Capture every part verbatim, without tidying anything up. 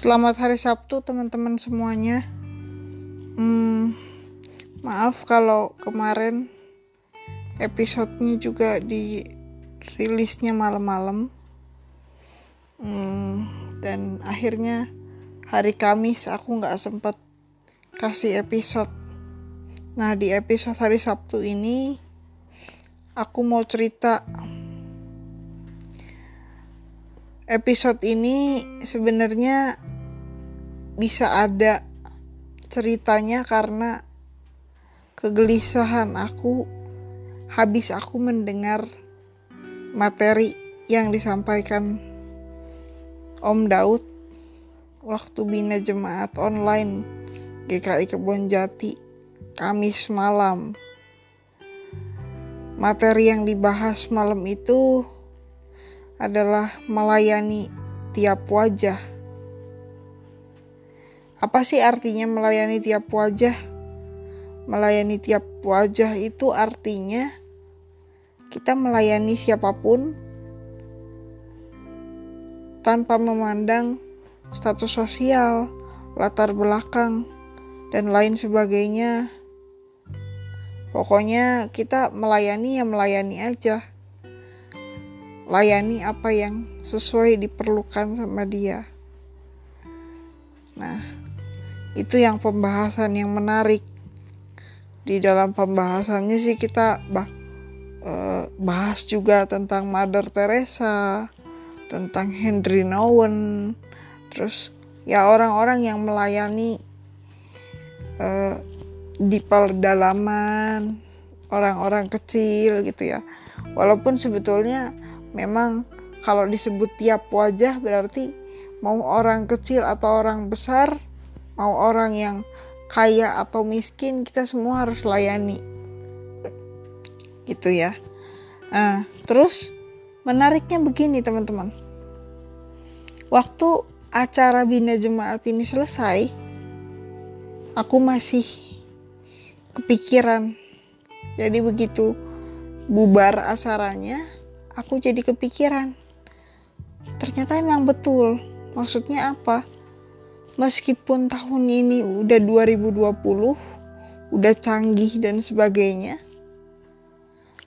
Selamat hari Sabtu teman-teman semuanya. hmm, Maaf kalau kemarin episodenya juga dirilisnya malam-malam. hmm, Dan akhirnya hari Kamis aku gak sempat kasih episode. Nah, di episode hari Sabtu ini aku mau cerita. Episode ini sebenarnya bisa ada ceritanya karena kegelisahan aku habis aku mendengar materi yang disampaikan Om Daud waktu Bina Jemaat online G K I Kebonjati Kamis malam. Materi yang dibahas malam itu adalah melayani tiap wajah. Apa sih artinya melayani tiap wajah? Melayani tiap wajah itu artinya kita melayani siapapun tanpa memandang status sosial, latar belakang, dan lain sebagainya. Pokoknya kita melayani ya melayani aja. Layani apa yang sesuai diperlukan sama dia. Nah, itu yang pembahasan yang menarik. Di dalam pembahasannya sih kita bah, eh, bahas juga tentang Mother Teresa, tentang Henry Nouwen, terus ya orang-orang yang melayani eh, di pedalaman, orang-orang kecil gitu ya. Walaupun sebetulnya memang kalau disebut tiap wajah berarti mau orang kecil atau orang besar, mau orang yang kaya atau miskin, kita semua harus layani gitu ya. Nah, terus menariknya begini teman-teman, waktu acara Bina Jemaat ini selesai aku masih kepikiran. Jadi begitu bubar acaranya aku jadi kepikiran, ternyata emang betul. Maksudnya apa? Meskipun tahun ini udah dua ribu dua puluh, udah canggih dan sebagainya,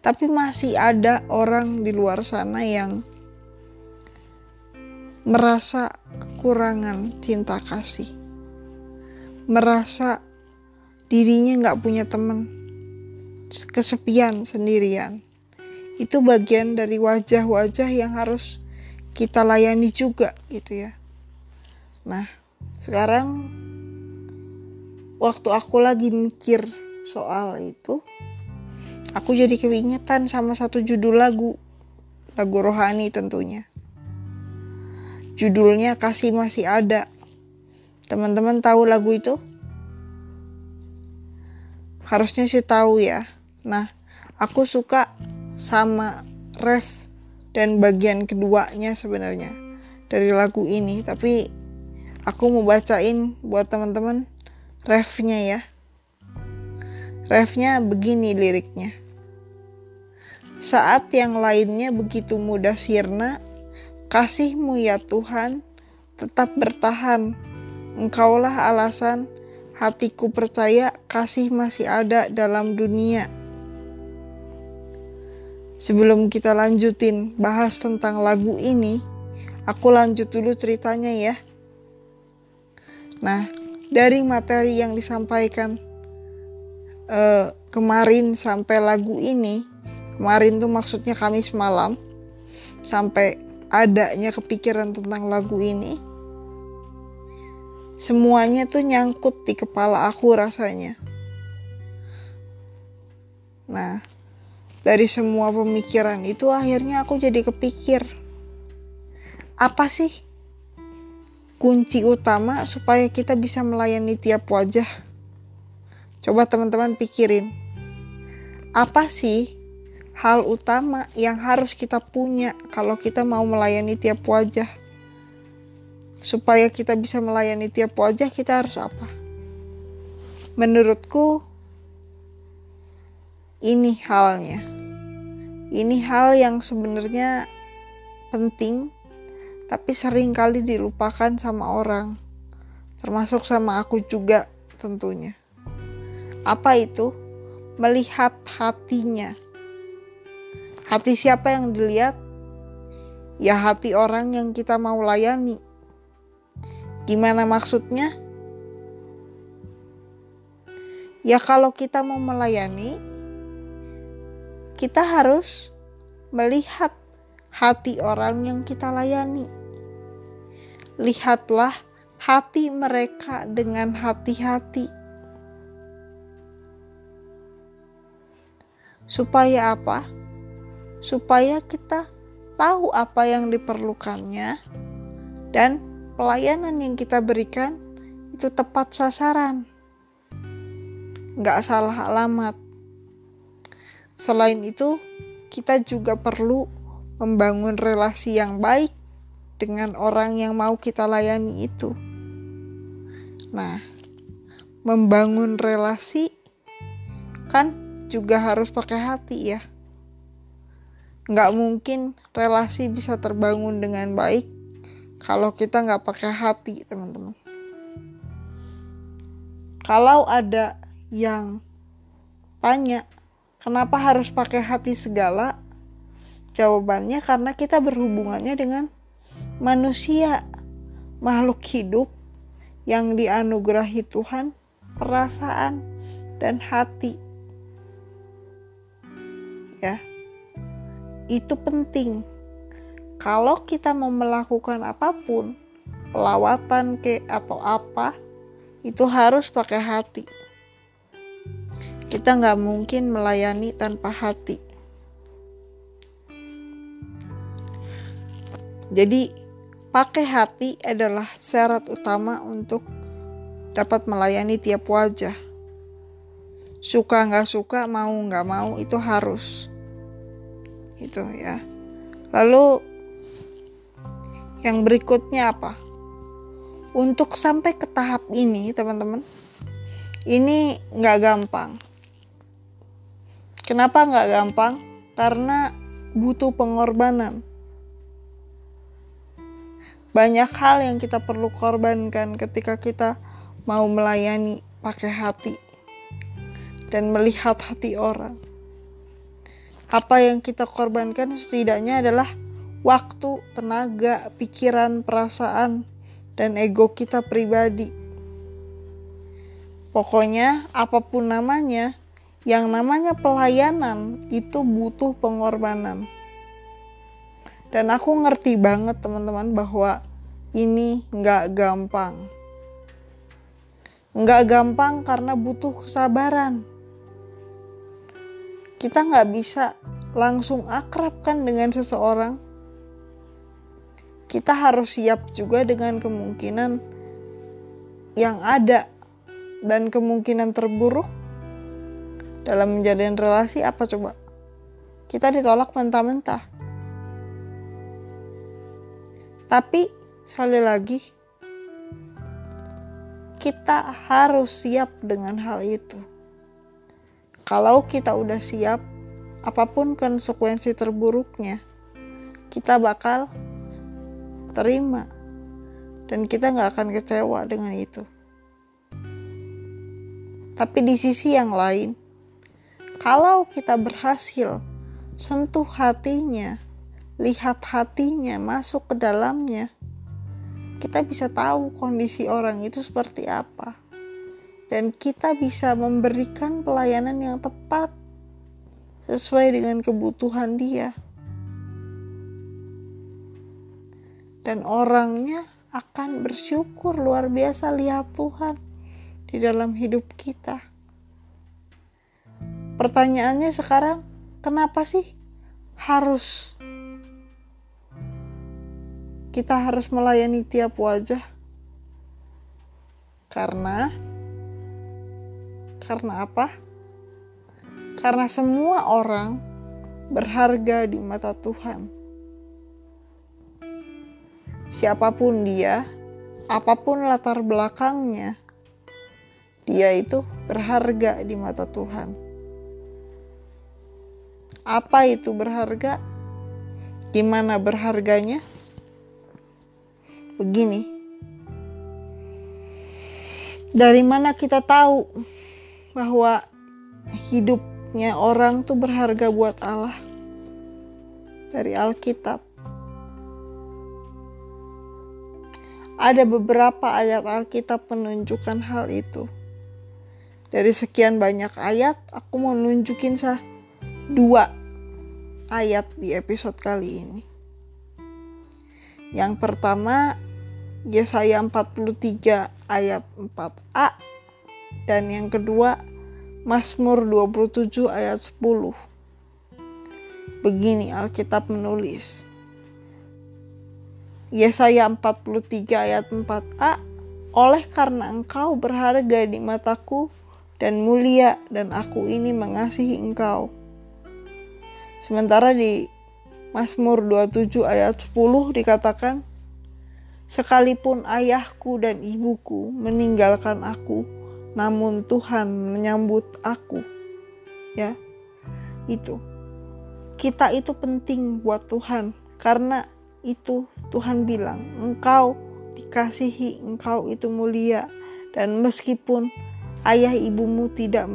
tapi masih ada orang di luar sana yang merasa kekurangan cinta kasih, merasa dirinya gak punya teman, kesepian, sendirian. Itu bagian dari wajah-wajah yang harus kita layani juga gitu ya. Nah, sekarang waktu aku lagi mikir soal itu, aku jadi keingetan sama satu judul lagu, lagu rohani tentunya. Judulnya Kasih Masih Ada. Teman-teman tahu lagu itu? Harusnya sih tahu ya. Nah, aku suka sama ref dan bagian keduanya sebenarnya dari lagu ini, tapi aku mau bacain buat teman-teman refnya ya. Refnya begini liriknya. Saat yang lainnya begitu mudah sirna, kasih-Mu ya Tuhan tetap bertahan. Engkaulah alasan hatiku percaya kasih masih ada dalam dunia. Sebelum kita lanjutin bahas tentang lagu ini, aku lanjut dulu ceritanya ya. Nah, dari materi yang disampaikan eh, kemarin sampai lagu ini, kemarin tuh maksudnya Kamis malam, sampai adanya kepikiran tentang lagu ini, semuanya tuh nyangkut di kepala aku rasanya. Nah, dari semua pemikiran itu akhirnya aku jadi kepikir, apa sih kunci utama supaya kita bisa melayani tiap wajah? Coba teman-teman pikirin, apa sih hal utama yang harus kita punya kalau kita mau melayani tiap wajah? Supaya kita bisa melayani tiap wajah kita harus apa? Menurutku ini halnya. Ini hal yang sebenarnya penting, tapi sering kali dilupakan sama orang. termasuk sama aku juga tentunya. Apa itu? Melihat hatinya. Hati siapa yang dilihat? Ya hati orang yang kita mau layani. Gimana maksudnya? Ya kalau kita mau melayani, kita harus melihat hati orang yang kita layani. Lihatlah hati mereka dengan hati-hati. Supaya apa? Supaya kita tahu apa yang diperlukannya dan pelayanan yang kita berikan itu tepat sasaran. Nggak salah alamat. Selain itu, kita juga perlu membangun relasi yang baik dengan orang yang mau kita layani itu. Nah, membangun relasi kan juga harus pakai hati ya. Nggak mungkin relasi bisa terbangun dengan baik kalau kita nggak pakai hati, teman-teman. Kalau ada yang tanya, kenapa harus pakai hati segala? Jawabannya karena kita berhubungannya dengan manusia, makhluk hidup yang dianugerahi Tuhan, perasaan dan hati. Ya, itu penting. Kalau kita mau melakukan apapun, pelawatan ke atau apa, itu harus pakai hati. Kita nggak mungkin melayani tanpa hati. Jadi, pakai hati adalah syarat utama untuk dapat melayani tiap wajah. Suka nggak suka, mau nggak mau, itu harus. Itu ya. Lalu, yang berikutnya apa? Untuk sampai ke tahap ini, teman-teman, ini nggak gampang. Kenapa nggak gampang? Karena butuh pengorbanan. Banyak hal yang kita perlu korbankan ketika kita mau melayani pakai hati dan melihat hati orang. Apa yang kita korbankan setidaknya adalah waktu, tenaga, pikiran, perasaan, dan ego kita pribadi. Pokoknya apapun namanya, yang namanya pelayanan itu butuh pengorbanan. Dan aku ngerti banget teman-teman bahwa ini gak gampang. Gak gampang karena butuh kesabaran. Kita gak bisa langsung akrab kan dengan seseorang. Kita harus siap juga dengan kemungkinan yang ada. Dan kemungkinan terburuk dalam menjalin relasi apa coba? Kita ditolak mentah-mentah. Tapi sekali lagi, kita harus siap dengan hal itu. Kalau kita udah siap, apapun konsekuensi terburuknya, kita bakal terima. Dan kita gak akan kecewa dengan itu. Tapi di sisi yang lain, kalau kita berhasil sentuh hatinya, lihat hatinya, masuk ke dalamnya, kita bisa tahu kondisi orang itu seperti apa. Dan kita bisa memberikan pelayanan yang tepat sesuai dengan kebutuhan dia. Dan orangnya akan bersyukur luar biasa lihat Tuhan di dalam hidup kita. Pertanyaannya sekarang, kenapa sih harus kita harus melayani tiap wajah? Karena karena apa? Karena semua orang berharga di mata Tuhan. Siapapun dia, apapun latar belakangnya, dia itu berharga di mata Tuhan. Apa itu berharga? Gimana berharganya? Begini. Dari mana kita tahu bahwa hidupnya orang tuh berharga buat Allah? Dari Alkitab. Ada beberapa ayat Alkitab menunjukkan hal itu. Dari sekian banyak ayat, aku mau nunjukin sah dua ayat di episode kali ini. Yang pertama, Yesaya empat puluh tiga ayat empat a, dan yang kedua Mazmur dua puluh tujuh ayat sepuluh. Begini Alkitab menulis. Yesaya empat puluh tiga ayat empat a, oleh karena engkau berharga di mataku dan mulia, dan aku ini mengasihi engkau. Sementara di Mazmur dua puluh tujuh ayat sepuluh dikatakan, sekalipun ayahku dan ibuku meninggalkan aku, namun Tuhan menyambut aku. Ya, itu. Kita itu penting buat Tuhan. Karena itu Tuhan bilang, engkau dikasihi, engkau itu mulia. Dan meskipun ayah ibumu tidak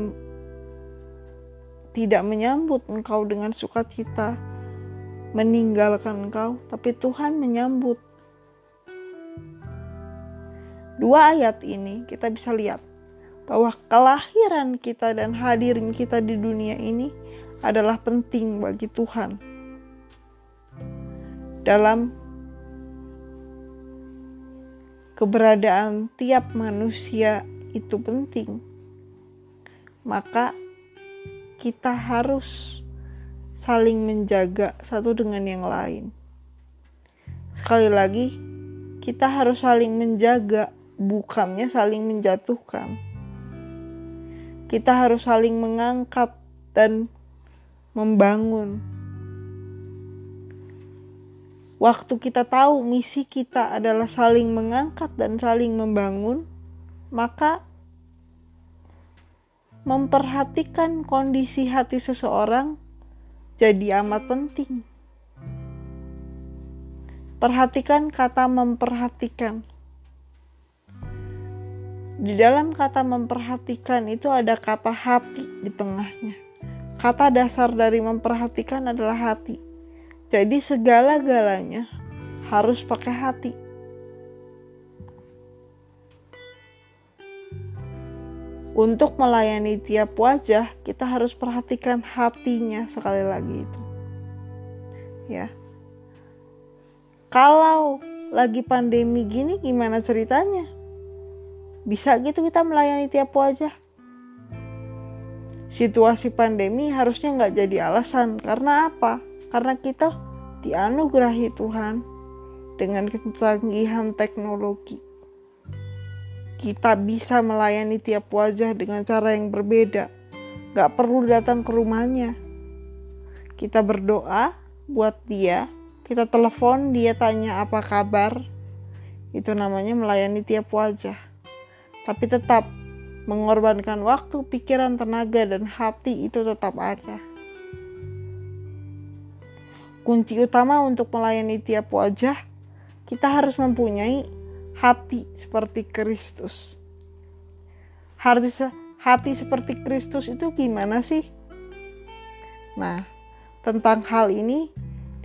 tidak menyambut engkau dengan sukacita, meninggalkan engkau, tapi Tuhan menyambut. Dua ayat ini kita bisa lihat bahwa kelahiran kita dan hadirin kita di dunia ini adalah penting bagi Tuhan. Dalam keberadaan tiap manusia itu penting. Maka kita harus saling menjaga satu dengan yang lain. Sekali lagi, kita harus saling menjaga, bukannya saling menjatuhkan. Kita harus saling mengangkat dan membangun. Waktu kita tahu misi kita adalah saling mengangkat dan saling membangun, maka memperhatikan kondisi hati seseorang jadi amat penting. Perhatikan kata memperhatikan. Di dalam kata memperhatikan itu ada kata hati di tengahnya. Kata dasar dari memperhatikan adalah hati. Jadi segala-galanya harus pakai hati. Untuk melayani tiap wajah, kita harus perhatikan hatinya sekali lagi itu. Ya. Kalau lagi pandemi gini gimana ceritanya? Bisa gitu kita melayani tiap wajah? Situasi pandemi harusnya nggak jadi alasan. Karena apa? Karena kita dianugerahi Tuhan dengan kecanggihan teknologi. Kita bisa melayani tiap wajah dengan cara yang berbeda. Nggak perlu datang ke rumahnya. Kita berdoa buat dia. Kita telepon, dia tanya apa kabar. Itu namanya melayani tiap wajah. Tapi tetap mengorbankan waktu, pikiran, tenaga, dan hati itu tetap ada. Kunci utama untuk melayani tiap wajah, kita harus mempunyai hati seperti Kristus. Hati, hati seperti Kristus itu gimana sih? Nah, tentang hal ini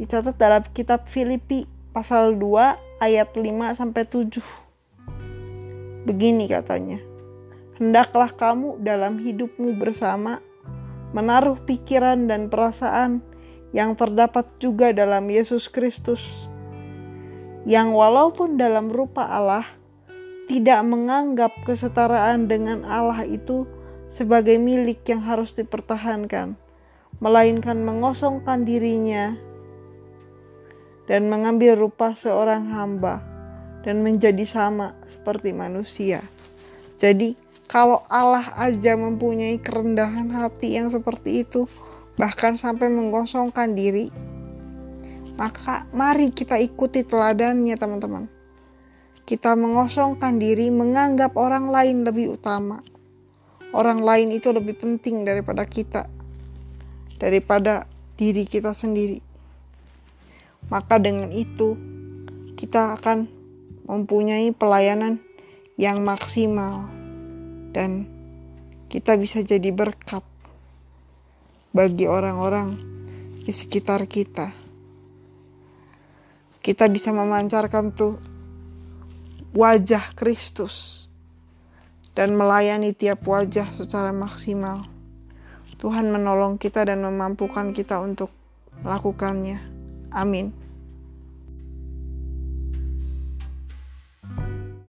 dicatat dalam kitab Filipi pasal dua ayat lima sampai tujuh. Begini katanya, hendaklah kamu dalam hidupmu bersama menaruh pikiran dan perasaan yang terdapat juga dalam Yesus Kristus, yang walaupun dalam rupa Allah tidak menganggap kesetaraan dengan Allah itu sebagai milik yang harus dipertahankan, melainkan mengosongkan dirinya dan mengambil rupa seorang hamba dan menjadi sama seperti manusia. Jadi kalau Allah aja mempunyai kerendahan hati yang seperti itu, bahkan sampai mengosongkan diri, maka mari kita ikuti teladannya teman-teman. Kita mengosongkan diri, menganggap orang lain lebih utama. Orang lain itu lebih penting daripada kita, daripada diri kita sendiri. Maka dengan itu kita akan mempunyai pelayanan yang maksimal. dan kita bisa jadi berkat bagi orang-orang di sekitar kita. Kita bisa memancarkan tuh wajah Kristus dan melayani tiap wajah secara maksimal. Tuhan menolong kita dan memampukan kita untuk melakukannya. Amin.